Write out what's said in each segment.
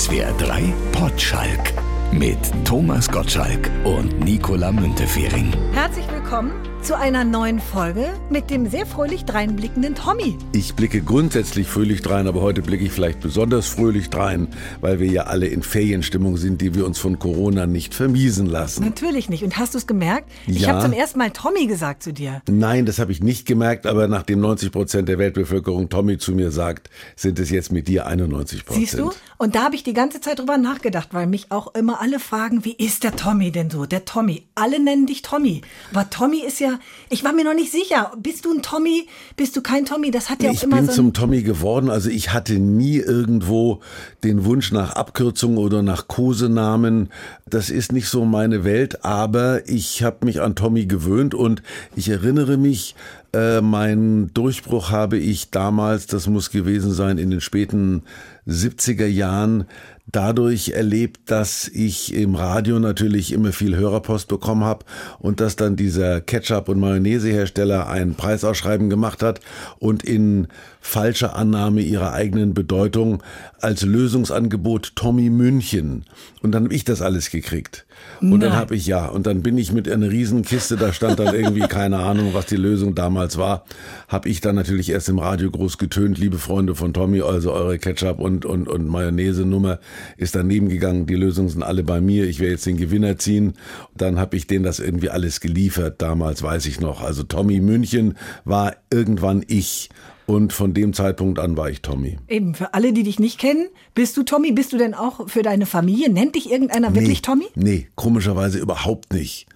SWR 3 Pottschalk mit Thomas Gottschalk und Nicola Müntefering. Herzlich willkommen zu einer neuen Folge mit dem sehr fröhlich dreinblickenden Tommy. Ich blicke grundsätzlich fröhlich drein, aber heute blicke ich vielleicht besonders fröhlich drein, weil wir ja alle in Ferienstimmung sind, die wir uns von Corona nicht vermiesen lassen. Natürlich nicht. Und hast du es gemerkt? Ja. Ich habe zum ersten Mal Tommy gesagt zu dir. Nein, das habe ich nicht gemerkt, aber nachdem 90% der Weltbevölkerung Tommy zu mir sagt, sind es jetzt mit dir 91%. Siehst du? Und da habe ich die ganze Zeit drüber nachgedacht, weil mich auch immer alle fragen, wie ist der Tommy denn so? Der Tommy. Alle nennen dich Tommy. Aber Tommy ist ja, ich war mir noch nicht sicher. Bist du ein Tommy? Bist du kein Tommy? Das hat ja auch immer so. Ich bin zum Tommy geworden. Also ich hatte nie irgendwo den Wunsch nach Abkürzungen oder nach Kosenamen. Das ist nicht so meine Welt, aber ich habe mich an Tommy gewöhnt und ich erinnere mich, meinen Durchbruch habe ich damals, das muss gewesen sein, in den späten 70er Jahren, dadurch erlebt, dass ich im Radio natürlich immer viel Hörerpost bekommen habe und dass dann dieser Ketchup- und Mayonnaise-Hersteller ein Preisausschreiben gemacht hat und in falscher Annahme ihrer eigenen Bedeutung als Lösungsangebot Tommy München. Und dann habe ich das alles gekriegt. Und Nein. Dann habe ich, ja, und dann bin ich mit einer Riesenkiste, da stand dann irgendwie, keine Ahnung, was die Lösung damals war, habe ich dann natürlich erst im Radio groß getönt, liebe Freunde von Tommy, also eure Ketchup- und Mayonnaise-Nummer ist daneben gegangen, die Lösungen sind alle bei mir, ich werde jetzt den Gewinner ziehen. Dann habe ich denen das irgendwie alles geliefert, damals weiß ich noch. Also Tommy München war irgendwann ich. Und von dem Zeitpunkt an war ich Tommy. Eben, für alle, die dich nicht kennen, bist du Tommy? Bist du denn auch für deine Familie? Nennt dich irgendeiner wirklich Tommy? Nee, komischerweise überhaupt nicht.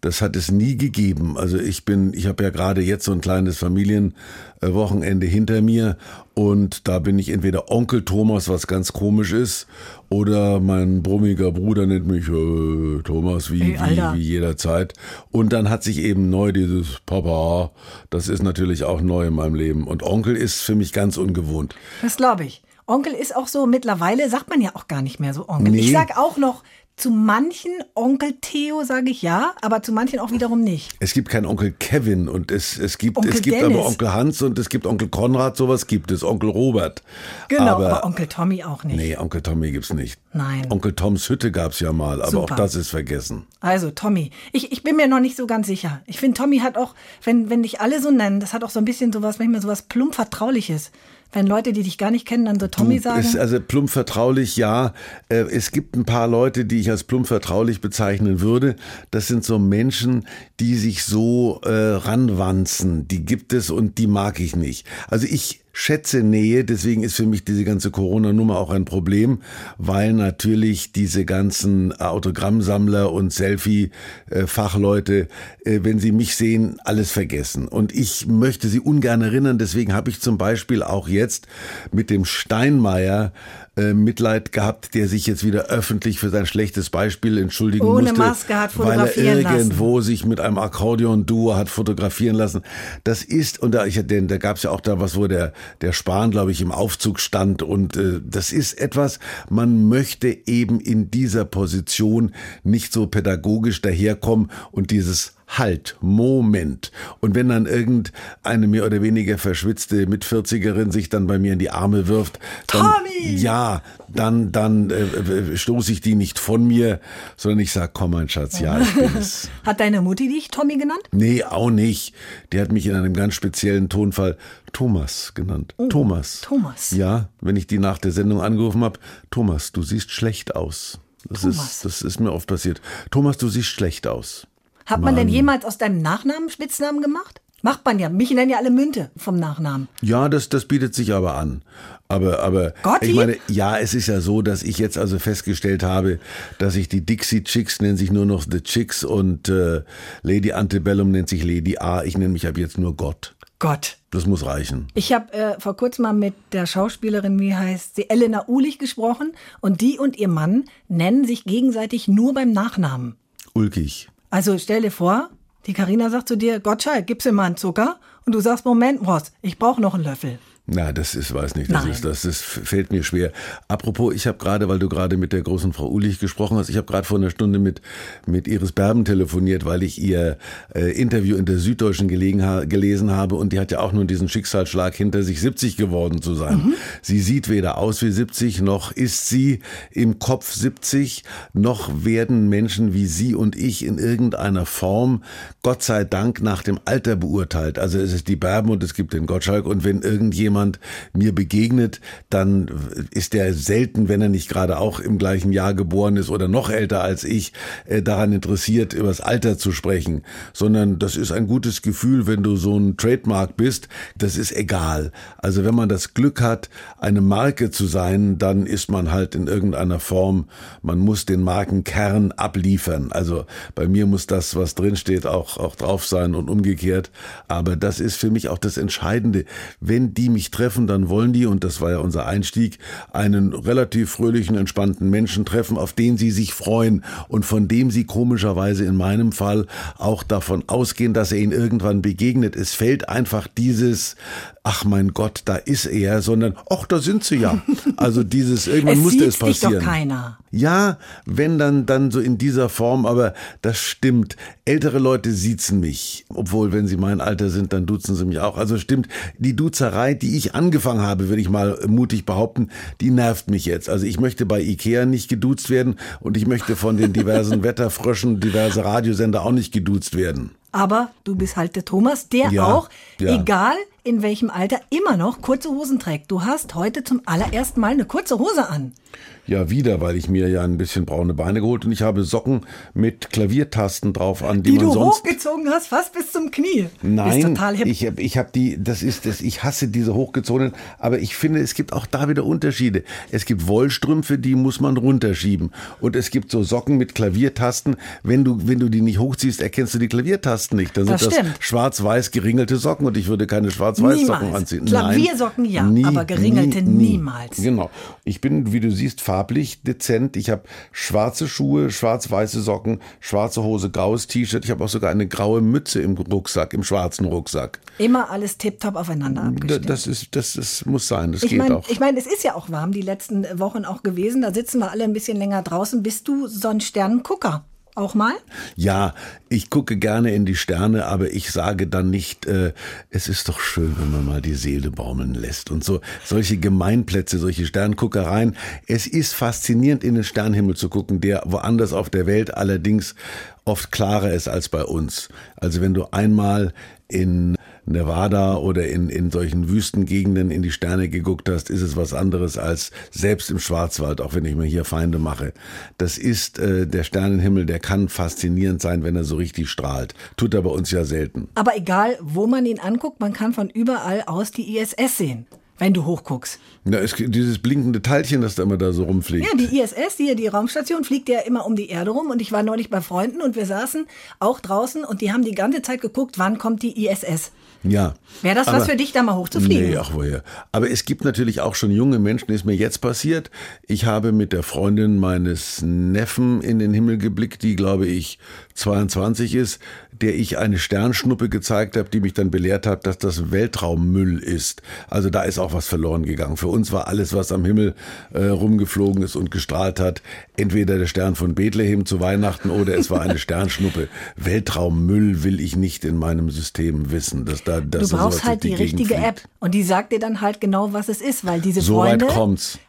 Das hat es nie gegeben. Also ich habe ja gerade jetzt so ein kleines Familienwochenende hinter mir. Und da bin ich entweder Onkel Thomas, was ganz komisch ist, oder mein brummiger Bruder nennt mich Thomas wie jederzeit. Und dann hat sich eben neu dieses Papa, das ist natürlich auch neu in meinem Leben. Und Onkel ist für mich ganz ungewohnt. Das glaube ich. Onkel ist auch so, mittlerweile sagt man ja auch gar nicht mehr so Onkel. Nee. Ich sag auch noch, zu manchen Onkel Theo sage ich ja, aber zu manchen auch wiederum nicht. Es gibt keinen Onkel Kevin und es gibt aber Onkel Hans und es gibt Onkel Konrad, sowas gibt es, Onkel Robert. Genau, aber Onkel Tommy auch nicht. Nee, Onkel Tommy gibt's nicht. Nein. Onkel Toms Hütte gab's ja mal, aber Super. Auch das ist vergessen. Also Tommy, ich bin mir noch nicht so ganz sicher. Ich finde, Tommy hat auch, wenn dich alle so nennen, das hat auch so ein bisschen sowas, manchmal sowas plump Vertrauliches. Wenn Leute, die dich gar nicht kennen, dann so Tommy sagen? Ist also plump vertraulich, ja. Es gibt ein paar Leute, die ich als plump vertraulich bezeichnen würde. Das sind so Menschen, die sich so ranwanzen. Die gibt es und die mag ich nicht. Also ich schätze Nähe, deswegen ist für mich diese ganze Corona-Nummer auch ein Problem, weil natürlich diese ganzen Autogrammsammler und Selfie-Fachleute, wenn sie mich sehen, alles vergessen. Und ich möchte sie ungern erinnern, deswegen habe ich zum Beispiel auch jetzt mit dem Steinmeier Mitleid gehabt, der sich jetzt wieder öffentlich für sein schlechtes Beispiel entschuldigen musste. Ohne Maske hat fotografieren lassen. Weil er irgendwo sich mit einem Akkordeon-Duo hat fotografieren lassen. Das ist, und da gab es ja auch da was, wo der Spahn, glaube ich, im Aufzug stand. Und das ist etwas, man möchte eben in dieser Position nicht so pädagogisch daherkommen und dieses Halt, Moment. Und wenn dann irgendeine mehr oder weniger verschwitzte Mitvierzigerin sich dann bei mir in die Arme wirft, dann, Tommy! Ja, dann stoße ich die nicht von mir, sondern ich sage, komm mein Schatz, ja, ich bin es. Hat deine Mutti dich Tommy genannt? Nee, auch nicht. Die hat mich in einem ganz speziellen Tonfall Thomas genannt. Oh, Thomas. Ja, wenn ich die nach der Sendung angerufen habe, Thomas, du siehst schlecht aus. Das ist mir oft passiert. Thomas, du siehst schlecht aus. Hat man denn jemals aus deinem Nachnamen Spitznamen gemacht? Macht man ja. Mich nennen ja alle Münte vom Nachnamen. Ja, das bietet sich aber an. Aber Gotti? Ich meine, ja, es ist ja so, dass ich jetzt also festgestellt habe, dass ich die Dixie Chicks nennen sich nur noch The Chicks und Lady Antebellum nennt sich Lady A. Ich nenne mich ab jetzt nur Gott. Das muss reichen. Ich habe vor kurzem mal mit der Schauspielerin, wie heißt sie, Elena Ulich gesprochen und die und ihr Mann nennen sich gegenseitig nur beim Nachnamen. Ulkig. Also stell dir vor, die Karina sagt zu dir, Gottschalk, gib's dir mal einen Zucker? Und du sagst, Moment, Ross, ich brauche noch einen Löffel. Na, das ist, weiß nicht, das fällt mir schwer. Apropos, ich habe gerade, weil du gerade mit der großen Frau Ulich gesprochen hast, ich habe gerade vor einer Stunde mit Iris Berben telefoniert, weil ich ihr Interview in der Süddeutschen gelesen habe, und die hat ja auch nur diesen Schicksalsschlag hinter sich, 70 geworden zu sein. Mhm. Sie sieht weder aus wie 70, noch ist sie im Kopf 70, noch werden Menschen wie sie und ich in irgendeiner Form, Gott sei Dank, nach dem Alter beurteilt. Also es ist die Berben und es gibt den Gottschalk, und wenn irgendjemand mir begegnet, dann ist der selten, wenn er nicht gerade auch im gleichen Jahr geboren ist oder noch älter als ich, daran interessiert, über das Alter zu sprechen, sondern das ist ein gutes Gefühl, wenn du so ein Trademark bist, das ist egal. Also wenn man das Glück hat, eine Marke zu sein, dann ist man halt in irgendeiner Form, man muss den Markenkern abliefern. Also bei mir muss das, was drinsteht, auch drauf sein und umgekehrt. Aber das ist für mich auch das Entscheidende. Wenn die mich treffen, dann wollen die, und das war ja unser Einstieg, einen relativ fröhlichen, entspannten Menschen treffen, auf den sie sich freuen und von dem sie komischerweise in meinem Fall auch davon ausgehen, dass er ihnen irgendwann begegnet. Es fällt einfach dieses, ach mein Gott, da ist er, sondern, ach, da sind sie ja. Also dieses, irgendwann musste es passieren. Es sieht doch keiner. Ja, wenn dann so in dieser Form, aber das stimmt. Ältere Leute siezen mich, obwohl, wenn sie mein Alter sind, dann duzen sie mich auch. Also stimmt, die Duzerei, die ich angefangen habe, würde ich mal mutig behaupten, die nervt mich jetzt. Also ich möchte bei Ikea nicht geduzt werden und ich möchte von den diversen Wetterfröschen, diverse Radiosender auch nicht geduzt werden. Aber du bist halt der Thomas, der egal in welchem Alter, immer noch kurze Hosen trägt. Du hast heute zum allerersten Mal eine kurze Hose an. Ja, wieder, weil ich mir ja ein bisschen braune Beine geholt, und ich habe Socken mit Klaviertasten drauf an, die man sonst... Die du hochgezogen hast, fast bis zum Knie. Nein, ist total hip. Ich hasse diese hochgezogenen, aber ich finde, es gibt auch da wieder Unterschiede. Es gibt Wollstrümpfe, die muss man runterschieben, und es gibt so Socken mit Klaviertasten, wenn du die nicht hochziehst, erkennst du die Klaviertasten nicht. Dann sind das schwarz-weiß geringelte Socken, und ich würde keine schwarz-weiß Socken anziehen. Klaviersocken ja, aber geringelte niemals. Genau. Ich bin, wie du siehst, farblich dezent. Ich habe schwarze Schuhe, schwarz-weiße Socken, schwarze Hose, graues T-Shirt. Ich habe auch sogar eine graue Mütze im Rucksack, im schwarzen Rucksack. Immer alles tiptop aufeinander abgestimmt. Das muss sein, das geht auch. Ich meine, es ist ja auch warm die letzten Wochen auch gewesen. Da sitzen wir alle ein bisschen länger draußen. Bist du so ein Sternengucker? Auch mal? Ja, ich gucke gerne in die Sterne, aber ich sage dann nicht, es ist doch schön, wenn man mal die Seele baumeln lässt und so. Solche Gemeinplätze, solche Sternguckereien. Es ist faszinierend, in den Sternenhimmel zu gucken, der woanders auf der Welt allerdings oft klarer ist als bei uns. Also wenn du einmal in Nevada oder in solchen Wüstengegenden in die Sterne geguckt hast, ist es was anderes als selbst im Schwarzwald, auch wenn ich mir hier Feinde mache. Das ist der Sternenhimmel, der kann faszinierend sein, wenn er so richtig strahlt. Tut er bei uns ja selten. Aber egal, wo man ihn anguckt, man kann von überall aus die ISS sehen. Wenn du hochguckst. Ja, dieses blinkende Teilchen, das da immer da so rumfliegt. Ja, die ISS, die Raumstation, fliegt ja immer um die Erde rum. Und ich war neulich bei Freunden und wir saßen auch draußen und die haben die ganze Zeit geguckt, wann kommt die ISS. Ja. Wäre das was für dich, da mal hochzufliegen? Nee, auch woher. Aber es gibt natürlich auch schon junge Menschen, ist mir jetzt passiert. Ich habe mit der Freundin meines Neffen in den Himmel geblickt, die, glaube ich, 22 ist, der ich eine Sternschnuppe gezeigt habe, die mich dann belehrt hat, dass das Weltraummüll ist. Also da ist auch was verloren gegangen. Für uns war alles, was am Himmel rumgeflogen ist und gestrahlt hat, entweder der Stern von Bethlehem zu Weihnachten oder es war eine Sternschnuppe. Weltraummüll will ich nicht in meinem System wissen. Du brauchst halt die richtige App und die sagt dir dann halt genau, was es ist, weil diese Freunde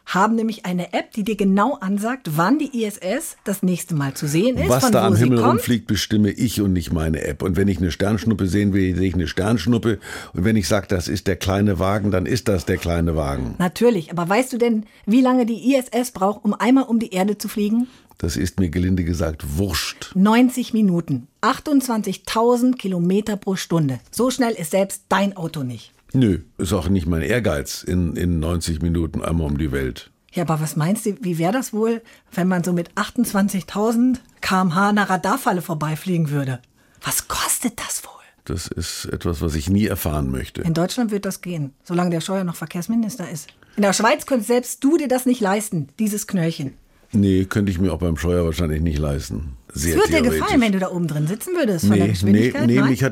haben nämlich eine App, die dir genau ansagt, wann die ISS das nächste Mal zu sehen ist, was da am Himmel rumfliegt, bestimme ich und nicht meine App. Und wenn ich eine Sternschnuppe sehen will, sehe ich eine Sternschnuppe. Und wenn ich sage, das ist der kleine Wagen, dann ist das der kleine Wagen. Natürlich, aber weißt du denn, wie lange die ISS braucht, um einmal um die Erde zu fliegen? Das ist mir gelinde gesagt wurscht. 90 Minuten, 28.000 Kilometer pro Stunde. So schnell ist selbst dein Auto nicht. Nö, ist auch nicht mein Ehrgeiz, in 90 Minuten einmal um die Welt. Ja, aber was meinst du, wie wäre das wohl, wenn man so mit 28.000 km/h einer Radarfalle vorbeifliegen würde? Was kostet das wohl? Das ist etwas, was ich nie erfahren möchte. In Deutschland wird das gehen, solange der Scheuer noch Verkehrsminister ist. In der Schweiz könntest selbst du dir das nicht leisten, dieses Knöllchen. Nee, könnte ich mir auch beim Scheuer wahrscheinlich nicht leisten. Es würde dir gefallen, wenn du da oben drin sitzen würdest von der Geschwindigkeit? Nee, mich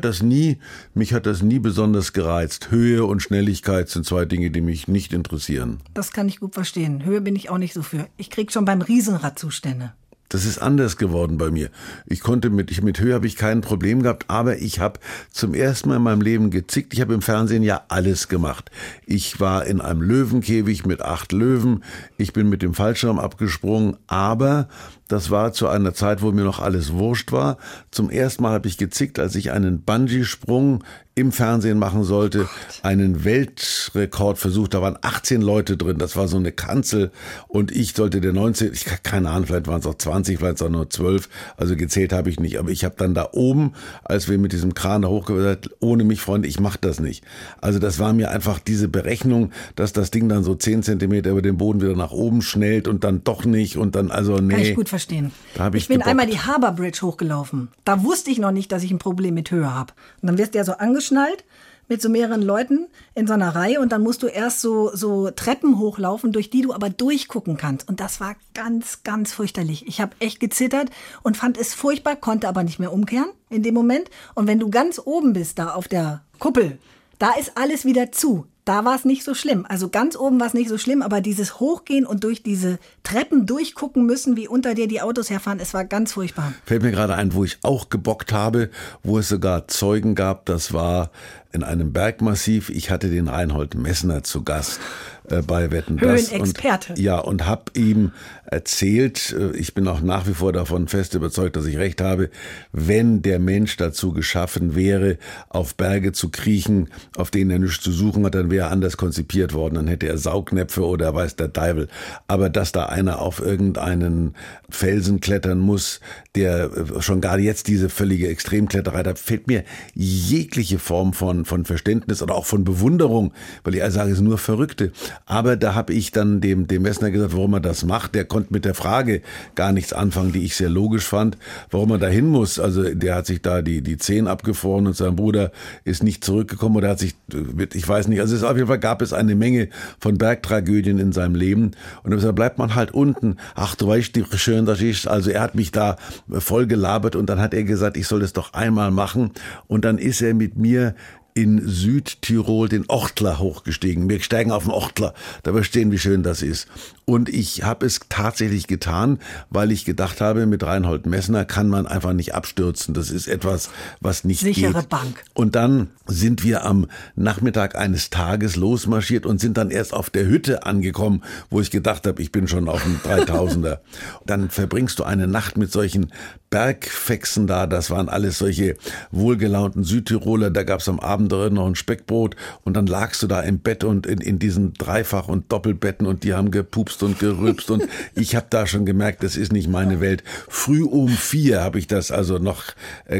hat das nie besonders gereizt. Höhe und Schnelligkeit sind zwei Dinge, die mich nicht interessieren. Das kann ich gut verstehen. Höhe bin ich auch nicht so für. Ich krieg schon beim Riesenrad Zustände. Das ist anders geworden bei mir. Mit Höhe habe ich kein Problem gehabt, aber ich habe zum ersten Mal in meinem Leben gezickt. Ich habe im Fernsehen ja alles gemacht. Ich war in einem Löwenkäfig mit 8 Löwen. Ich bin mit dem Fallschirm abgesprungen, aber das war zu einer Zeit, wo mir noch alles wurscht war. Zum ersten Mal habe ich gezickt, als ich einen Bungee-Sprung im Fernsehen machen sollte, einen Weltrekordversuch, da waren 18 Leute drin, das war so eine Kanzel und ich sollte der 19., ich keine Ahnung, vielleicht waren es auch 20, vielleicht auch nur 12, also gezählt habe ich nicht, aber ich habe dann da oben, als wir mit diesem Kran da hochgekommen sind, ohne mich, Freunde, ich mache das nicht. Also das war mir einfach diese Berechnung, dass das Ding dann so 10 Zentimeter über den Boden wieder nach oben schnellt und dann doch nicht und dann, also nee. Kann ich gut verstehen. Ich bin gebockt. Einmal die Harbour Bridge hochgelaufen, da wusste ich noch nicht, dass ich ein Problem mit Höhe habe und dann wirst du ja so angeschaut, geschnallt mit so mehreren Leuten in so einer Reihe und dann musst du erst so Treppen hochlaufen, durch die du aber durchgucken kannst. Und das war ganz, ganz fürchterlich. Ich habe echt gezittert und fand es furchtbar, konnte aber nicht mehr umkehren in dem Moment. Und wenn du ganz oben bist, da auf der Kuppel, da ist alles wieder zu. Da war es nicht so schlimm. Also ganz oben war es nicht so schlimm, aber dieses Hochgehen und durch diese Treppen durchgucken müssen, wie unter dir die Autos herfahren, es war ganz furchtbar. Fällt mir gerade ein, wo ich auch gebockt habe, wo es sogar Zeugen gab, das war in einem Bergmassiv. Ich hatte den Reinhold Messner zu Gast bei Wetten, dass. Höhenexperte. Und habe ihm erzählt, ich bin auch nach wie vor davon fest überzeugt, dass ich recht habe, wenn der Mensch dazu geschaffen wäre, auf Berge zu kriechen, auf denen er nichts zu suchen hat, dann wäre er anders konzipiert worden, dann hätte er Saugnäpfe oder weiß der Teufel. Aber dass da einer auf irgendeinen Felsen klettern muss, der schon gerade jetzt diese völlige Extremkletterei hat, fehlt mir jegliche Form von Verständnis oder auch von Bewunderung, weil ich also sage, es sind nur Verrückte. Aber da habe ich dann dem Messner gesagt, warum er das macht. Der konnte mit der Frage gar nichts anfangen, die ich sehr logisch fand, warum er da hin muss. Also der hat sich da die Zehen abgefroren und sein Bruder ist nicht zurückgekommen oder hat sich, ich weiß nicht, also auf jeden Fall gab es eine Menge von Bergtragödien in seinem Leben und da bleibt man halt unten. Ach, du weißt, wie schön das ist. Also er hat mich da voll gelabert und dann hat er gesagt, ich soll das doch einmal machen und dann ist er mit mir in Südtirol den Ortler hochgestiegen. Wir steigen auf den Ortler, da verstehen, wie schön das ist. Und ich habe es tatsächlich getan, weil ich gedacht habe, mit Reinhold Messner kann man einfach nicht abstürzen. Das ist etwas, was nicht geht. Sichere Bank. Und dann sind wir am Nachmittag eines Tages losmarschiert und sind dann erst auf der Hütte angekommen, wo ich gedacht habe, ich bin schon auf dem 3000er. Dann verbringst du eine Nacht mit solchen Bergfexen da. Das waren alles solche wohlgelaunten Südtiroler. Da gab es am Abend noch ein Speckbrot und dann lagst du da im Bett und in diesen Dreifach- und Doppelbetten und die haben gepupst und gerülpst und ich habe da schon gemerkt, das ist nicht meine Welt. Früh um 4 habe ich das also noch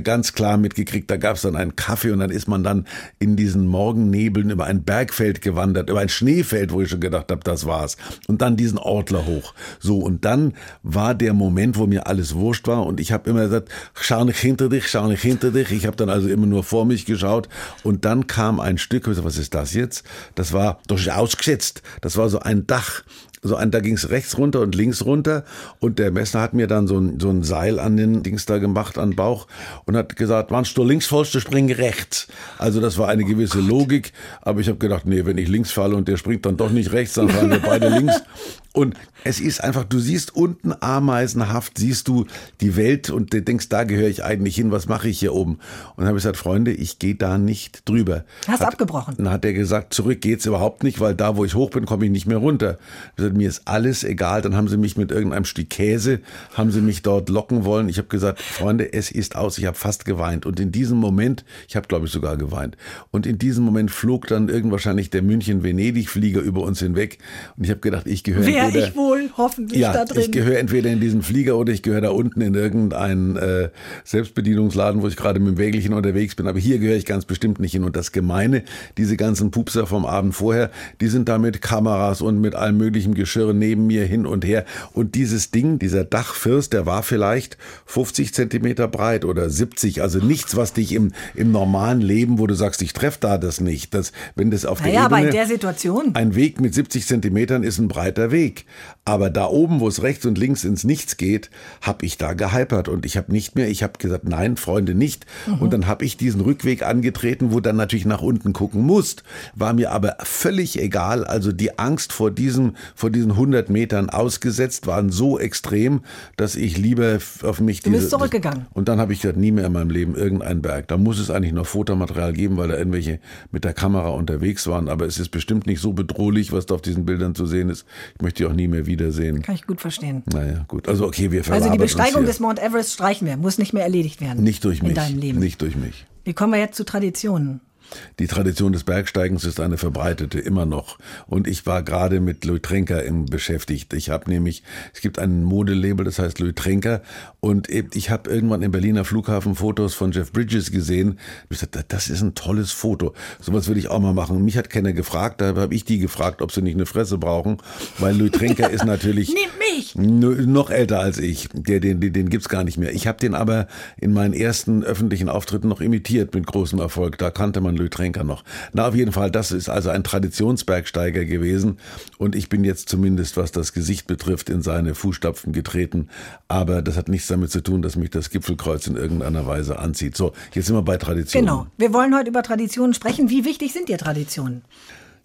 ganz klar mitgekriegt. Da gab es dann einen Kaffee und dann ist man dann in diesen Morgennebeln über ein Bergfeld gewandert, über ein Schneefeld, wo ich schon gedacht habe, das war's. Und dann diesen Ortler hoch. So, und dann war der Moment, wo mir alles wurscht war und ich habe immer gesagt, schau nicht hinter dich, schau nicht hinter dich. Ich habe dann also immer nur vor mich geschaut und dann kam ein Stück, was ist das jetzt? Das war doch ausgesetzt. Das war so ein Dach. Da ging's rechts runter und links runter und der Messner hat mir dann so ein Seil an den Dings da gemacht, an den Bauch und hat gesagt, meinst du links fallst, du spring rechts. Also das war eine gewisse Logik, aber ich habe gedacht, nee, wenn ich links falle und der springt dann doch nicht rechts, dann fallen wir beide links. Und es ist einfach, du siehst unten ameisenhaft, siehst du die Welt und denkst, da gehöre ich eigentlich hin, was mache ich hier oben? Und dann habe ich gesagt, Freunde, ich gehe da nicht drüber. Hast abgebrochen. Dann hat er gesagt, zurück geht's überhaupt nicht, weil da, wo ich hoch bin, komme ich nicht mehr runter. Ich gesagt, mir ist alles egal. Dann haben sie mich mit irgendeinem Stück Käse, haben sie mich dort locken wollen. Ich habe gesagt, Freunde, es ist aus. Ich habe fast geweint. Und in diesem Moment, ich habe glaube ich sogar geweint. Und in diesem Moment flog dann wahrscheinlich der München-Venedig-Flieger über uns hinweg. Und ich habe gedacht, ich gehöre ich wohl hoffentlich da drin. Ich gehöre entweder in diesen Flieger oder ich gehöre da unten in irgendeinen Selbstbedienungsladen, wo ich gerade mit dem Wägelchen unterwegs bin. Aber hier gehöre ich ganz bestimmt nicht hin. Und das Gemeine, diese ganzen Pupser vom Abend vorher, die sind da mit Kameras und mit allem möglichen Geschirr neben mir hin und her. Und dieses Ding, dieser Dachfirst, der war vielleicht 50 Zentimeter breit oder 70. Also nichts, was dich im normalen Leben, wo du sagst, ich treffe da das nicht. Das, wenn das auf der Ebene, aber in der Situation. Ein Weg mit 70 Zentimetern ist ein breiter Weg. Musik. Aber da oben, wo es rechts und links ins Nichts geht, habe ich da gehypert. Und ich habe gesagt, nein, Freunde, nicht. Mhm. Und dann habe ich diesen Rückweg angetreten, wo dann natürlich nach unten gucken musst. War mir aber völlig egal. Also die Angst vor diesen 100 Metern ausgesetzt waren so extrem, dass ich lieber auf mich... Du bist zurückgegangen. Und dann habe ich gesagt, nie mehr in meinem Leben irgendeinen Berg. Da muss es eigentlich noch Fotomaterial geben, weil da irgendwelche mit der Kamera unterwegs waren. Aber es ist bestimmt nicht so bedrohlich, was da auf diesen Bildern zu sehen ist. Ich möchte die auch nie mehr wiedersehen. Kann ich gut verstehen. Naja, gut. Also okay, wir verlabern. Also die Besteigung des Mount Everest streichen wir. Muss nicht mehr erledigt werden. Nicht durch mich. In deinem Leben. Nicht durch mich. Wie kommen wir jetzt zu Traditionen? Die Tradition des Bergsteigens ist eine verbreitete, immer noch. Und ich war gerade mit Luis Trenker beschäftigt. Ich habe nämlich, es gibt ein Modelabel, das heißt Luis Trenker. Und ich habe irgendwann im Berliner Flughafen Fotos von Jeff Bridges gesehen. Ich habe gesagt, das ist ein tolles Foto. Sowas würde ich auch mal machen. Mich hat keiner gefragt, da habe ich die gefragt, ob sie nicht eine Fresse brauchen. Weil Luis Trenker ist natürlich... Nehmt mich! Noch älter als ich. Den gibt's gar nicht mehr. Ich habe den aber in meinen ersten öffentlichen Auftritten noch imitiert mit großem Erfolg. Da kannte man Luis Trenker noch. Na, auf jeden Fall, das ist also ein Traditionsbergsteiger gewesen und ich bin jetzt zumindest, was das Gesicht betrifft, in seine Fußstapfen getreten, aber das hat nichts damit zu tun, dass mich das Gipfelkreuz in irgendeiner Weise anzieht. So, jetzt sind wir bei Traditionen. Genau, wir wollen heute über Traditionen sprechen. Wie wichtig sind dir Traditionen?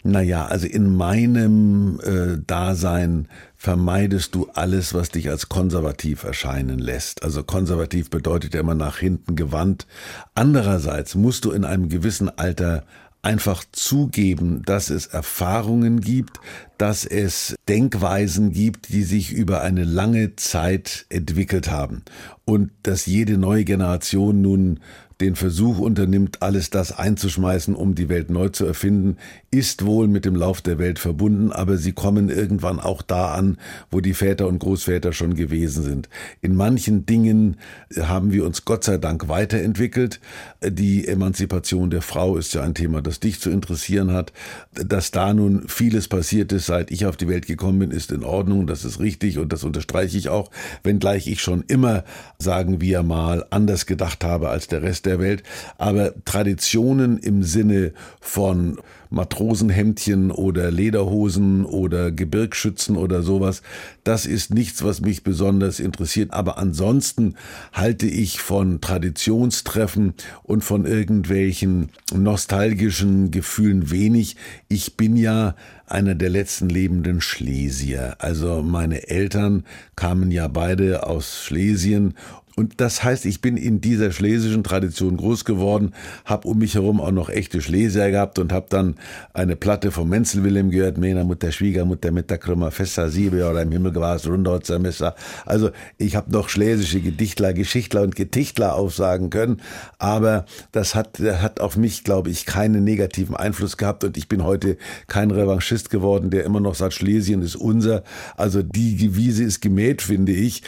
Naja, also in meinem Dasein vermeidest du alles, was dich als konservativ erscheinen lässt. Also konservativ bedeutet ja immer nach hinten gewandt. Andererseits musst du in einem gewissen Alter einfach zugeben, dass es Erfahrungen gibt, dass es Denkweisen gibt, die sich über eine lange Zeit entwickelt haben. Und dass jede neue Generation nun den Versuch unternimmt, alles das einzuschmeißen, um die Welt neu zu erfinden, ist wohl mit dem Lauf der Welt verbunden, aber sie kommen irgendwann auch da an, wo die Väter und Großväter schon gewesen sind. In manchen Dingen haben wir uns Gott sei Dank weiterentwickelt. Die Emanzipation der Frau ist ja ein Thema, das dich zu interessieren hat. Dass da nun vieles passiert ist, seit ich auf die Welt gekommen bin, ist in Ordnung, das ist richtig und das unterstreiche ich auch, wenngleich ich schon immer, sagen wir mal, anders gedacht habe als der Rest der Welt, aber Traditionen im Sinne von Matrosenhemdchen oder Lederhosen oder Gebirgsschützen oder sowas, das ist nichts, was mich besonders interessiert. Aber ansonsten halte ich von Traditionstreffen und von irgendwelchen nostalgischen Gefühlen wenig. Ich bin ja einer der letzten lebenden Schlesier. Also meine Eltern kamen ja beide aus Schlesien. Und das heißt, ich bin in dieser schlesischen Tradition groß geworden, habe um mich herum auch noch echte Schlesier gehabt und habe dann eine Platte von Menzel Wilhelm gehört, Mena Mutter, Schwiegermutter, mit der Krümmer, Fässer, Siebe oder im Himmel gewas, Rundholzer, Messer. Also ich habe noch schlesische Gedichtler, Geschichtler und Getichtler aufsagen können, aber das hat auf mich, glaube ich, keinen negativen Einfluss gehabt und ich bin heute kein Revanchist geworden, der immer noch sagt, Schlesien ist unser. Also die Wiese ist gemäht, finde ich.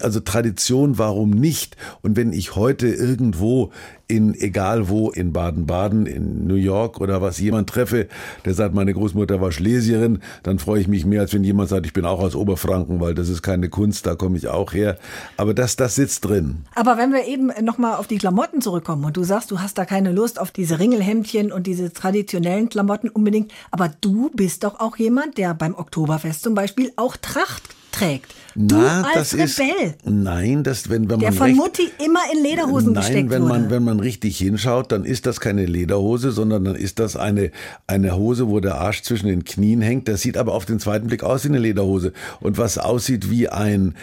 Also Tradition, warum nicht? Und wenn ich heute irgendwo in Baden-Baden, in New York oder was, jemand treffe, der sagt, meine Großmutter war Schlesierin, dann freue ich mich mehr, als wenn jemand sagt, ich bin auch aus Oberfranken, weil das ist keine Kunst, da komme ich auch her. Aber das sitzt drin. Aber wenn wir eben nochmal auf die Klamotten zurückkommen und du sagst, du hast da keine Lust auf diese Ringelhemdchen und diese traditionellen Klamotten unbedingt, aber du bist doch auch jemand, der beim Oktoberfest zum Beispiel auch Tracht trägt. Wenn man richtig hinschaut, dann ist das keine Lederhose, sondern dann ist das eine Hose, wo der Arsch zwischen den Knien hängt. Das sieht aber auf den zweiten Blick aus wie eine Lederhose. Und was aussieht wie ein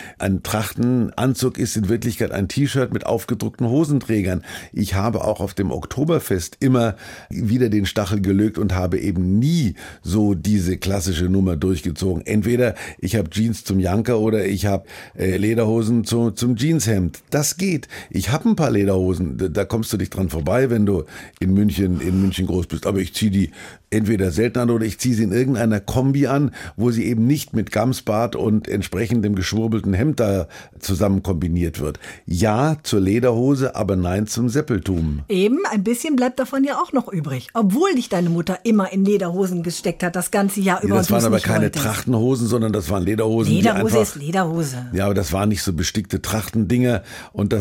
Trachtenanzug, ist in Wirklichkeit ein T-Shirt mit aufgedruckten Hosenträgern. Ich habe auch auf dem Oktoberfest immer wieder den Stachel gelögt und habe eben nie so diese klassische Nummer durchgezogen. Entweder ich habe Jeans zum Janker oder ich habe Lederhosen zum Jeanshemd. Das geht. Ich habe ein paar Lederhosen. Da kommst du nicht dran vorbei, wenn du in München groß bist. Aber ich ziehe die entweder selten an oder ich ziehe sie in irgendeiner Kombi an, wo sie eben nicht mit Gamsbart und entsprechendem geschwurbelten Hemd da zusammen kombiniert wird. Ja zur Lederhose, aber nein zum Seppeltum. Eben, ein bisschen bleibt davon ja auch noch übrig. Obwohl dich deine Mutter immer in Lederhosen gesteckt hat, das ganze Jahr über. Das waren aber keine Trachtenhosen, sondern das waren Lederhosen. Lederhose ist Lederhose. Ja, aber das waren nicht so bestickte Trachtendinger und da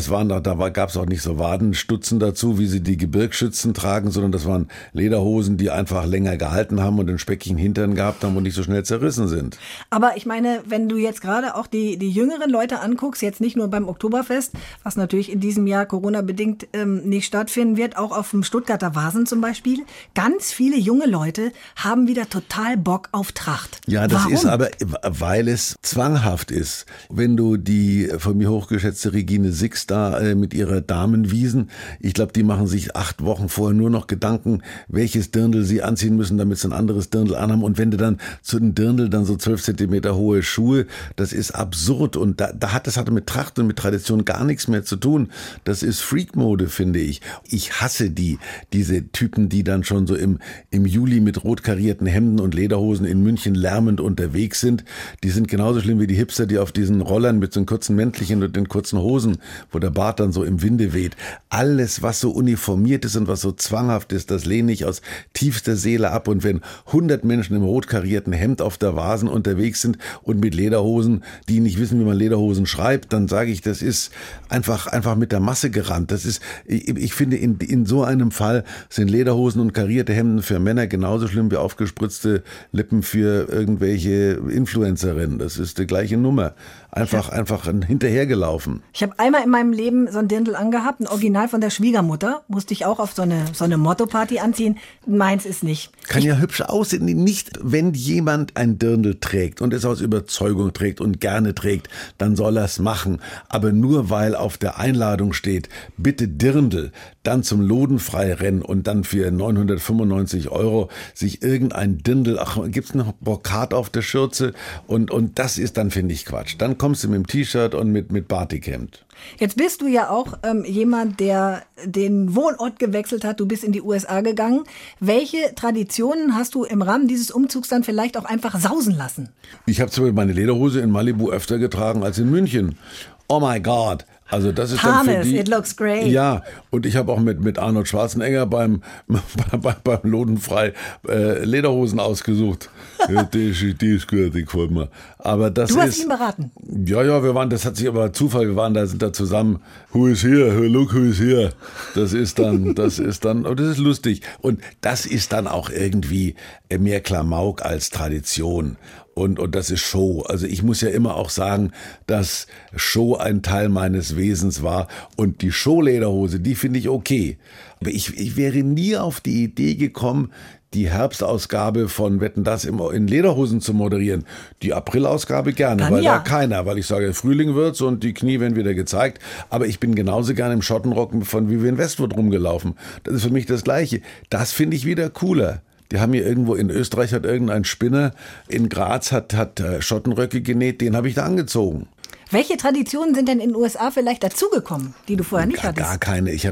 gab es auch nicht so Wadenstutzen dazu, wie sie die Gebirgsschützen tragen, sondern das waren Lederhosen, die einfach länger länger gehalten haben und einen speckigen Hintern gehabt haben und nicht so schnell zerrissen sind. Aber ich meine, wenn du jetzt gerade auch die jüngeren Leute anguckst, jetzt nicht nur beim Oktoberfest, was natürlich in diesem Jahr Corona-bedingt nicht stattfinden wird, auch auf dem Stuttgarter Wasen zum Beispiel, ganz viele junge Leute haben wieder total Bock auf Tracht. Ja, das ist aber, weil es zwanghaft ist. Wenn du die von mir hochgeschätzte Regine Six da mit ihrer Damenwiesen, ich glaube, die machen sich 8 Wochen vorher nur noch Gedanken, welches Dirndl sie anziehen müssen, damit sie ein anderes Dirndl anhaben. Und wenn du dann zu den Dirndl dann so 12 Zentimeter hohe Schuhe, das ist absurd. Und das hatte mit Tracht und mit Tradition gar nichts mehr zu tun. Das ist Freak-Mode, finde ich. Ich hasse diese Typen, die dann schon so im Juli mit rot karierten Hemden und Lederhosen in München lärmend unterwegs sind. Die sind genauso schlimm wie die Hipster, die auf diesen Rollern mit so einem kurzen Mäntelchen und den kurzen Hosen, wo der Bart dann so im Winde weht. Alles, was so uniformiert ist und was so zwanghaft ist, das lehne ich aus tiefster Seele ab. Und wenn 100 Menschen im rot karierten Hemd auf der Wasen unterwegs sind und mit Lederhosen, die nicht wissen, wie man Lederhosen schreibt, dann sage ich, das ist einfach mit der Masse gerannt. Das ist, ich finde, in so einem Fall sind Lederhosen und karierte Hemden für Männer genauso schlimm wie aufgespritzte Lippen für irgendwelche Influencerinnen. Das ist die gleiche Nummer. Einfach hinterhergelaufen. Ich habe einmal in meinem Leben so ein Dirndl angehabt, ein Original von der Schwiegermutter. Musste ich auch auf so eine Motto-Party anziehen. Meins ist nicht. Kann ja hübsch aussehen. Nicht, wenn jemand ein Dirndl trägt und es aus Überzeugung trägt und gerne trägt, dann soll er es machen. Aber nur weil auf der Einladung steht, bitte Dirndl, dann zum Lodenfreirennen und dann für 995 € sich irgendein Dirndl, ach, gibt's noch Brokat auf der Schürze? Und das ist dann, finde ich, Quatsch. Dann kommst du mit dem T-Shirt und mit Batikhemd. Jetzt bist du ja auch jemand, der den Wohnort gewechselt hat. Du bist in die USA gegangen. Welche Traditionen hast du im Rahmen dieses Umzugs dann vielleicht auch einfach sausen lassen? Ich habe zum Beispiel meine Lederhose in Malibu öfter getragen als in München. Oh my God. Also das ist Thomas, dann für die, it looks great. Ja, und ich habe auch mit Arnold Schwarzenegger beim Lodenfrei Lederhosen ausgesucht. Die ist gut, die gefällt mir. Aber das ist. Du hast ihn beraten. Ja, das hat sich aber Zufall. Wir sind da zusammen. Who is here? Look, who is here? Das ist dann, das ist lustig. Und das ist dann auch irgendwie mehr Klamauk als Tradition. Und das ist Show. Also ich muss ja immer auch sagen, dass Show ein Teil meines Wesens war. Und die Show-Lederhose, die finde ich okay. Aber ich wäre nie auf die Idee gekommen, die Herbstausgabe von Wetten, das in Lederhosen zu moderieren. Die Aprilausgabe gerne, dann weil ja. Da keiner, weil ich sage, Frühling wird's und die Knie werden wieder gezeigt. Aber ich bin genauso gerne im Schottenrock von Vivian Westwood rumgelaufen. Das ist für mich das Gleiche. Das finde ich wieder cooler. Die haben hier irgendwo in Österreich hat irgendein Spinner in Graz hat Schottenröcke genäht, den habe ich da angezogen. Welche Traditionen sind denn in den USA vielleicht dazugekommen, die du vorher nicht hattest? Gar keine. Ich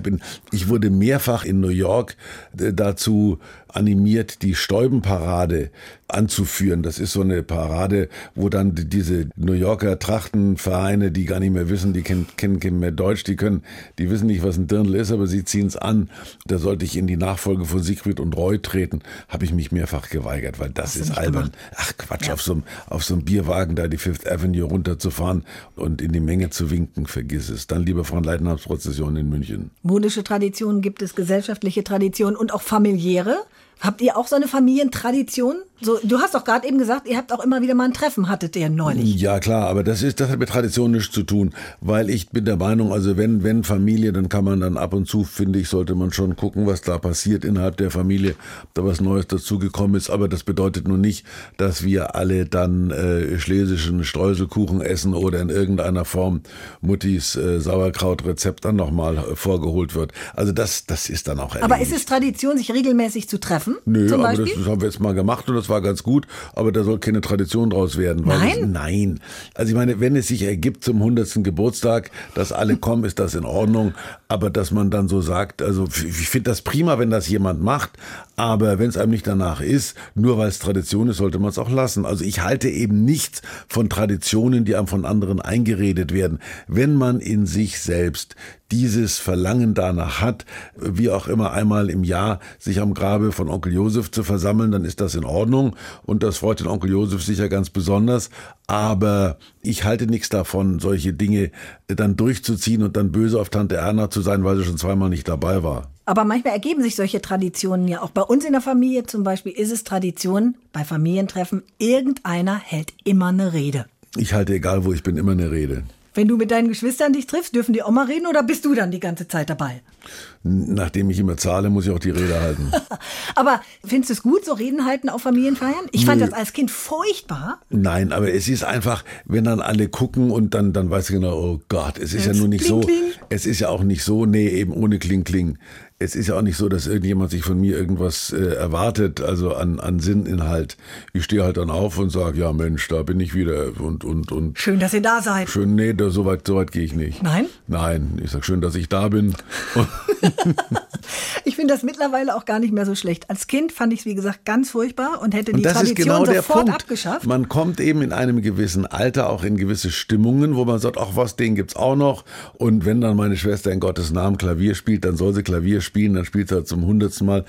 wurde mehrfach in New York dazu animiert, die Stäubenparade anzuführen. Das ist so eine Parade, wo dann diese New Yorker Trachtenvereine, die gar nicht mehr wissen, die kennen mehr Deutsch, die wissen nicht, was ein Dirndl ist, aber sie ziehen es an. Da sollte ich in die Nachfolge von Sigrid und Roy treten, habe ich mich mehrfach geweigert, weil das ist albern. Gemacht? Ach Quatsch, ja. Auf so einem Bierwagen da die Fifth Avenue runterzufahren und in die Menge zu winken, vergiss es. Dann lieber von Leitnamsprozession in München. Modische Traditionen gibt es, gesellschaftliche Traditionen und auch familiäre. Habt ihr auch so eine Familientradition? So, du hast doch gerade eben gesagt, ihr habt auch immer wieder mal ein Treffen, hattet ihr neulich. Ja klar, aber das hat mit Tradition nichts zu tun, weil ich bin der Meinung, also wenn Familie, dann kann man dann ab und zu, finde ich, sollte man schon gucken, was da passiert innerhalb der Familie, ob da was Neues dazugekommen ist. Aber das bedeutet nun nicht, dass wir alle dann schlesischen Streuselkuchen essen oder in irgendeiner Form Muttis Sauerkrautrezept dann nochmal vorgeholt wird. Also das ist dann auch erledigt. Aber ist es Tradition, sich regelmäßig zu treffen? Nö, aber das haben wir jetzt mal gemacht und das war ganz gut, aber da soll keine Tradition draus werden. Nein. Also ich meine, wenn es sich ergibt zum 100. Geburtstag, dass alle kommen, ist das in Ordnung. Aber dass man dann so sagt, also ich finde das prima, wenn das jemand macht, aber wenn es einem nicht danach ist, nur weil es Tradition ist, sollte man es auch lassen. Also ich halte eben nichts von Traditionen, die einem von anderen eingeredet werden. Wenn man in sich selbst dieses Verlangen danach hat, wie auch immer einmal im Jahr sich am Grabe von Onkel Josef zu versammeln, dann ist das in Ordnung und das freut den Onkel Josef sicher ganz besonders, aber ich halte nichts davon, solche Dinge dann durchzuziehen und dann böse auf Tante Erna zu sein, weil sie schon zweimal nicht dabei war. Aber manchmal ergeben sich solche Traditionen ja auch. Bei uns in der Familie zum Beispiel ist es Tradition, bei Familientreffen, irgendeiner hält immer eine Rede. Ich halte, egal wo ich bin, immer eine Rede. Wenn du mit deinen Geschwistern dich triffst, dürfen die auch mal reden oder bist du dann die ganze Zeit dabei? Nachdem ich immer zahle, muss ich auch die Rede halten. Aber findest du es gut, so Reden halten auf Familienfeiern? Ich fand das als Kind furchtbar. Nein, aber es ist einfach, wenn dann alle gucken und dann weißt du genau, oh Gott, es ist ja nur nicht so. Es ist ja auch nicht so, nee, eben ohne Kling-Kling. Es ist ja auch nicht so, dass irgendjemand sich von mir irgendwas erwartet, also an Sinninhalt. Ich stehe halt dann auf und sage, ja Mensch, da bin ich wieder und. Schön, dass ihr da seid. Schön, nee, so weit gehe ich nicht. Nein? Nein, ich sage schön, dass ich da bin. Ich finde das mittlerweile auch gar nicht mehr so schlecht. Als Kind fand ich es, wie gesagt, ganz furchtbar und hätte die Tradition sofort abgeschafft. Man kommt eben in einem gewissen Alter auch in gewisse Stimmungen, wo man sagt, ach was, den gibt's auch noch. Und wenn dann meine Schwester in Gottes Namen Klavier spielt, dann soll sie Klavier spielen, dann spielt sie halt zum 100. Mal.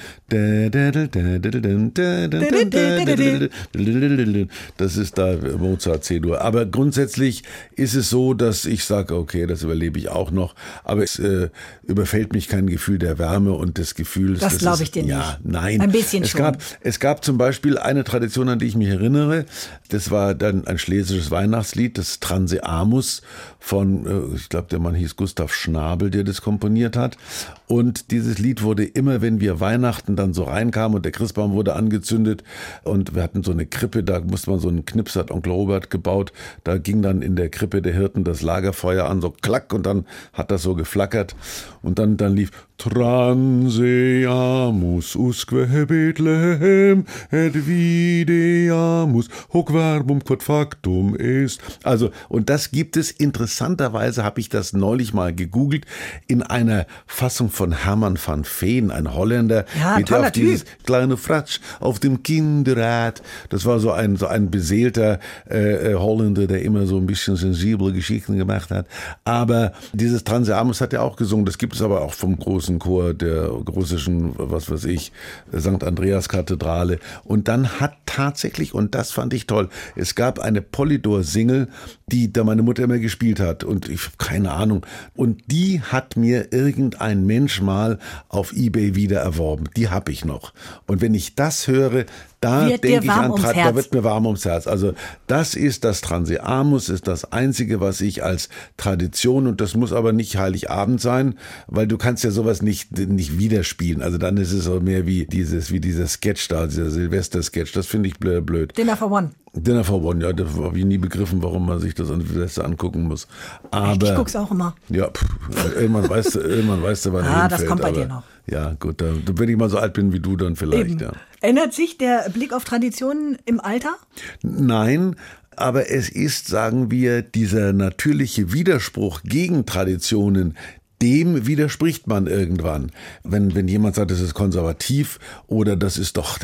Das ist da Mozart C-Dur. Aber grundsätzlich ist es so, dass ich sage, okay, das überlebe ich auch noch. Aber es überfällt mich kein Gefühl der Wärme und des Gefühls. Das glaube ich dir nicht. Nein. Ein bisschen schon. Es gab zum Beispiel eine Tradition, an die ich mich erinnere. Das war dann ein schlesisches Weihnachtslied, das Transeamus von, ich glaube, der Mann hieß Gustav Schnabel, der das komponiert hat. Und dieses Lied wurde immer, wenn wir Weihnachten dann so reinkamen und der Christbaum wurde angezündet und wir hatten so eine Krippe, da musste man so einen Knips, hat Onkel Robert gebaut, da ging dann in der Krippe der Hirten das Lagerfeuer an, so klack, und dann hat das so geflackert und dann lief Transeamus usque Bethlehem et videamus hoc verbum quod factum est. Also, und das gibt es, interessanterweise habe ich das neulich mal gegoogelt, in einer Fassung von Hermann van Feen, ein Holländer, ja, mit der auf dieses kleine Fratsch auf dem Kinderrad. Das war so ein beseelter Holländer, der immer so ein bisschen sensible Geschichten gemacht hat. Aber dieses Transeamus hat er auch gesungen. Das gibt es aber auch vom großen Chor der russischen, was weiß ich, St. Andreas Kathedrale. Und dann hat tatsächlich, und das fand ich toll, es gab eine Polydor-Single, die da meine Mutter immer gespielt hat. Und ich habe keine Ahnung. Und die hat mir irgendein Mensch mal auf eBay wieder erworben. Die habe ich noch. Und wenn ich das höre, da denke ich an, da wird mir warm ums Herz. Also das ist das Transeamus, ist das Einzige, was ich als Tradition, und das muss aber nicht Heiligabend sein, weil du kannst ja sowas nicht widerspielen. Also dann ist es so mehr wie dieser Sketch da, dieser Silvester-Sketch. Das finde ich blöd. Dinner for one, ja, das habe ich nie begriffen, warum man sich das an Silvester angucken muss. Aber ich guck's auch immer. Ja, irgendwann weißt du, wann hinfällt. Ah, das kommt bei dir noch. Ja, gut, wenn ich mal so alt bin wie du, dann vielleicht. Eben. Ja. Ändert sich der Blick auf Traditionen im Alter? Nein. Aber es ist, sagen wir, dieser natürliche Widerspruch gegen Traditionen, dem widerspricht man irgendwann. Wenn jemand sagt, das ist konservativ oder das ist doch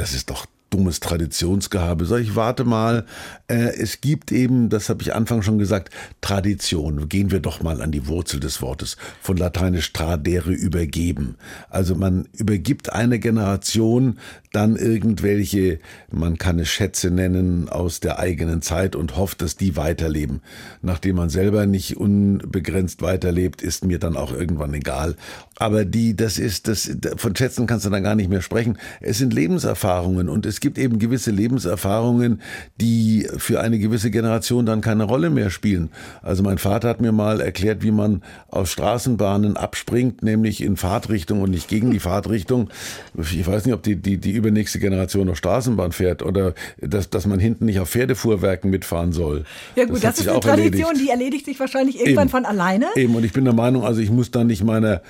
dummes Traditionsgehabe. So, ich warte mal. Es gibt eben, das habe ich Anfang schon gesagt, Tradition. Gehen wir doch mal an die Wurzel des Wortes. Von lateinisch tradere, übergeben. Also man übergibt einer Generation dann irgendwelche, man kann es Schätze nennen, aus der eigenen Zeit und hofft, dass die weiterleben. Nachdem man selber nicht unbegrenzt weiterlebt, ist mir dann auch irgendwann egal. Aber von Schätzen kannst du dann gar nicht mehr sprechen. Es sind Lebenserfahrungen und es gibt eben gewisse Lebenserfahrungen, die für eine gewisse Generation dann keine Rolle mehr spielen. Also mein Vater hat mir mal erklärt, wie man aus Straßenbahnen abspringt, nämlich in Fahrtrichtung und nicht gegen die Fahrtrichtung. Ich weiß nicht, ob die übernächste Generation noch Straßenbahn fährt oder dass man hinten nicht auf Pferdefuhrwerken mitfahren soll. Ja gut, das ist eine Tradition, die erledigt sich wahrscheinlich irgendwann von alleine. Eben, und ich bin der Meinung, also ich muss dann nicht meinem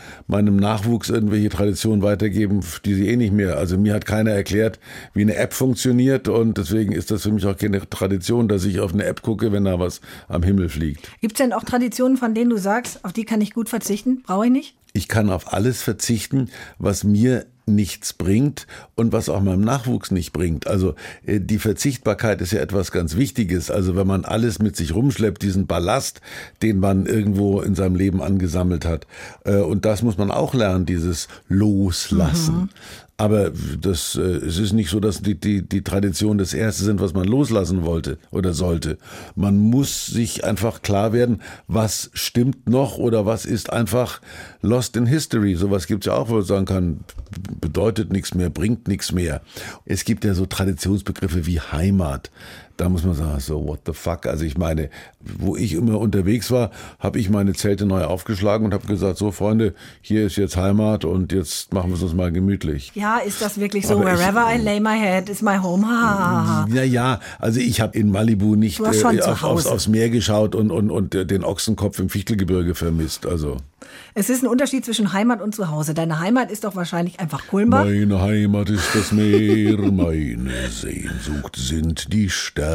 Nachwuchs irgendwelche Traditionen weitergeben, die sie eh nicht mehr. Also mir hat keiner erklärt, wie eine App funktioniert, und deswegen ist das für mich auch keine Tradition, dass ich auf eine App gucke, wenn da was am Himmel fliegt. Gibt es denn auch Traditionen, von denen du sagst, auf die kann ich gut verzichten, brauche ich nicht? Ich kann auf alles verzichten, was mir nichts bringt und was auch meinem Nachwuchs nicht bringt. Also die Verzichtbarkeit ist ja etwas ganz Wichtiges. Also wenn man alles mit sich rumschleppt, diesen Ballast, den man irgendwo in seinem Leben angesammelt hat. Und das muss man auch lernen, dieses Loslassen. Mhm. Aber das, es ist nicht so, dass die Traditionen das Erste sind, was man loslassen wollte oder sollte. Man muss sich einfach klar werden, was stimmt noch oder was ist einfach lost in history. Sowas gibt es ja auch, wo man sagen kann, bedeutet nichts mehr, bringt nichts mehr. Es gibt ja so Traditionsbegriffe wie Heimat. Da muss man sagen, so what the fuck. Also ich meine, wo ich immer unterwegs war, habe ich meine Zelte neu aufgeschlagen und habe gesagt, so Freunde, hier ist jetzt Heimat und jetzt machen wir es uns mal gemütlich. Ja, ist das wirklich so? Aber wherever I lay my head is my home. Ja, also ich habe in Malibu nicht aufs Meer geschaut und den Ochsenkopf im Fichtelgebirge vermisst. Also. Es ist ein Unterschied zwischen Heimat und Zuhause. Deine Heimat ist doch wahrscheinlich einfach Kulmbach. Meine Heimat ist das Meer, meine Sehnsucht sind die Sterne.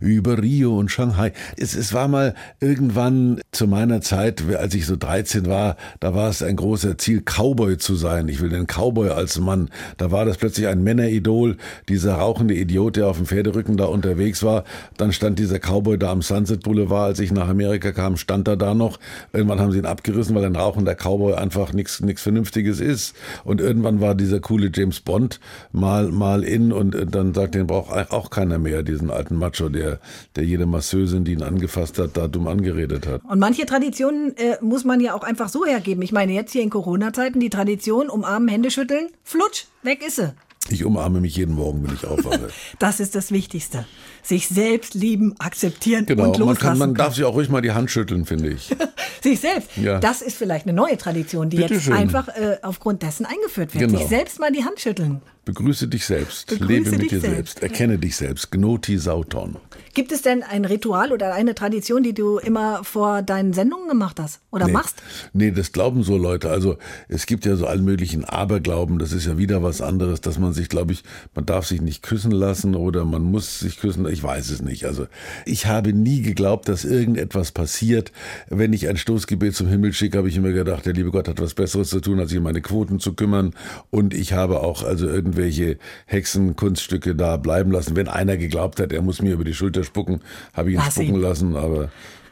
Über Rio und Shanghai. Es war mal irgendwann zu meiner Zeit, als ich so 13 war, da war es ein großer Ziel, Cowboy zu sein. Ich will den Cowboy als Mann. Da war das plötzlich ein Männeridol, dieser rauchende Idiot, der auf dem Pferderücken da unterwegs war. Dann stand dieser Cowboy da am Sunset Boulevard. Als ich nach Amerika kam, stand er da noch. Irgendwann haben sie ihn abgerissen, weil ein rauchender Cowboy einfach nichts Vernünftiges ist. Und irgendwann war dieser coole James Bond mal in und dann sagt, den braucht auch keiner mehr, diesen alten Macho, der jede Masseusin, die ihn angefasst hat, da dumm angeredet hat. Und manche Traditionen muss man ja auch einfach so hergeben. Ich meine, jetzt hier in Corona-Zeiten, die Tradition, umarmen, Hände schütteln, flutsch, weg ist sie. Ich umarme mich jeden Morgen, wenn ich aufwache. Das ist das Wichtigste. Sich selbst lieben, akzeptieren und loslassen. Genau, man darf sich auch ruhig mal die Hand schütteln, finde ich. Sich selbst. Ja. Das ist vielleicht eine neue Tradition, die jetzt einfach aufgrund dessen eingeführt wird. Genau. Sich selbst mal die Hand schütteln. Begrüße dich selbst, lebe mit dir selbst, erkenne dich selbst, gnoti sauton. Gibt es denn ein Ritual oder eine Tradition, die du immer vor deinen Sendungen gemacht hast oder machst? Nee, das glauben so Leute. Also es gibt ja so allen möglichen Aberglauben, das ist ja wieder was anderes, dass man sich, glaube ich, man darf sich nicht küssen lassen oder man muss sich küssen, ich weiß es nicht. Also ich habe nie geglaubt, dass irgendetwas passiert. Wenn ich ein Stoßgebet zum Himmel schicke, habe ich immer gedacht, der liebe Gott hat was Besseres zu tun, als sich um meine Quoten zu kümmern. Und ich habe auch also irgendwelche Hexenkunststücke da bleiben lassen. Wenn einer geglaubt hat, er muss mir über die Schulter spucken, habe ich ihn spucken lassen. Aber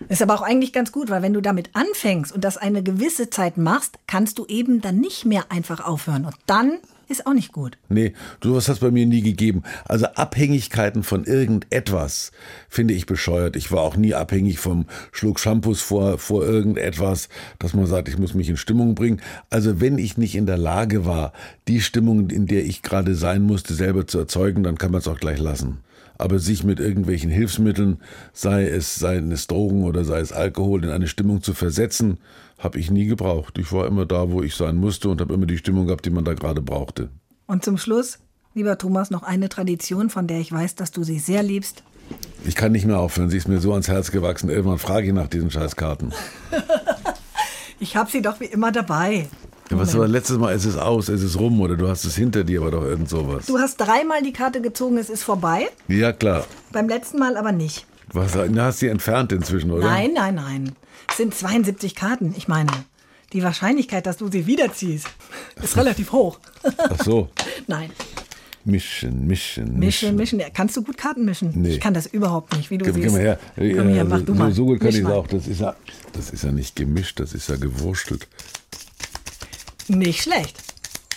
ist aber auch eigentlich ganz gut, weil wenn du damit anfängst und das eine gewisse Zeit machst, kannst du eben dann nicht mehr einfach aufhören. Und dann ist auch nicht gut. Nee, sowas hat es bei mir nie gegeben. Also Abhängigkeiten von irgendetwas finde ich bescheuert. Ich war auch nie abhängig vom Schluck Shampoos vor irgendetwas, dass man sagt, ich muss mich in Stimmung bringen. Also wenn ich nicht in der Lage war, die Stimmung, in der ich gerade sein musste, selber zu erzeugen, dann kann man es auch gleich lassen. Aber sich mit irgendwelchen Hilfsmitteln, seien es Drogen oder sei es Alkohol, in eine Stimmung zu versetzen, habe ich nie gebraucht. Ich war immer da, wo ich sein musste und habe immer die Stimmung gehabt, die man da gerade brauchte. Und zum Schluss, lieber Thomas, noch eine Tradition, von der ich weiß, dass du sie sehr liebst. Ich kann nicht mehr aufhören, sie ist mir so ans Herz gewachsen. Irgendwann frage ich nach diesen Scheißkarten. Ich habe sie doch wie immer dabei. Ja, was war letztes Mal? Es ist aus, es ist rum oder du hast es hinter dir, aber doch irgend sowas. Du hast dreimal die Karte gezogen, es ist vorbei. Ja, klar. Beim letzten Mal aber nicht. Du hast sie entfernt inzwischen, oder? Nein. Es sind 72 Karten. Ich meine, die Wahrscheinlichkeit, dass du sie wiederziehst, ist relativ hoch. Ach so. Nein. Mischen. Kannst du gut Karten mischen? Nee. Ich kann das überhaupt nicht, wie du siehst. Gib mal her. Komm hier, mach du mal. So gut kann ich es auch. Das ist ja nicht gemischt, das ist ja gewurstelt. Nicht schlecht.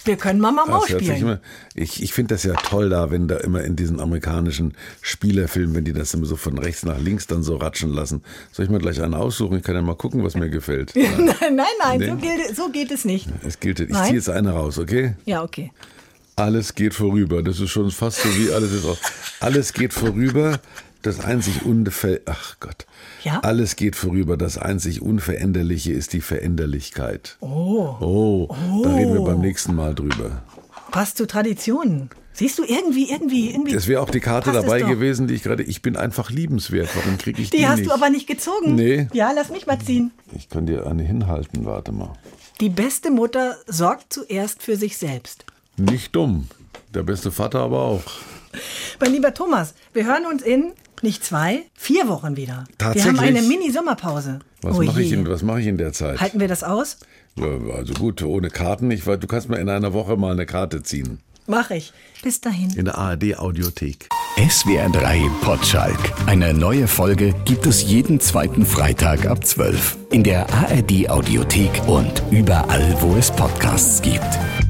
Wir können mal Mau spielen. Ich finde das ja toll da, wenn da immer in diesen amerikanischen Spielerfilmen, wenn die das immer so von rechts nach links dann so ratschen lassen. Soll ich mir gleich einen aussuchen? Ich kann ja mal gucken, was mir gefällt. Nein, so geht es nicht. Es gilt. Ich ziehe jetzt eine raus, okay? Ja, okay. Alles geht vorüber. Das ist schon fast so wie alles ist auch. Alles geht vorüber. Das einzig Alles geht vorüber. Das einzig Unveränderliche ist die Veränderlichkeit. Oh, da reden wir beim nächsten Mal drüber. Passt zu Traditionen. Siehst du, irgendwie. Es wäre auch die Karte dabei gewesen, die ich gerade. Ich bin einfach liebenswert. Warum kriege ich die nicht? Die hast du aber nicht gezogen. Nee. Ja, lass mich mal ziehen. Ich kann dir eine hinhalten. Warte mal. Die beste Mutter sorgt zuerst für sich selbst. Nicht dumm. Der beste Vater aber auch. Mein lieber Thomas, wir hören uns in 4 Wochen wieder. Tatsächlich? Wir haben eine Mini-Sommerpause. Was mache ich in der Zeit? Halten wir das aus? Ja, also gut, ohne Karten nicht, weil du kannst mir in einer Woche mal eine Karte ziehen. Mach ich. Bis dahin. In der ARD-Audiothek. SWR 3 Potschalk. Eine neue Folge gibt es jeden zweiten Freitag ab 12. In der ARD-Audiothek und überall, wo es Podcasts gibt.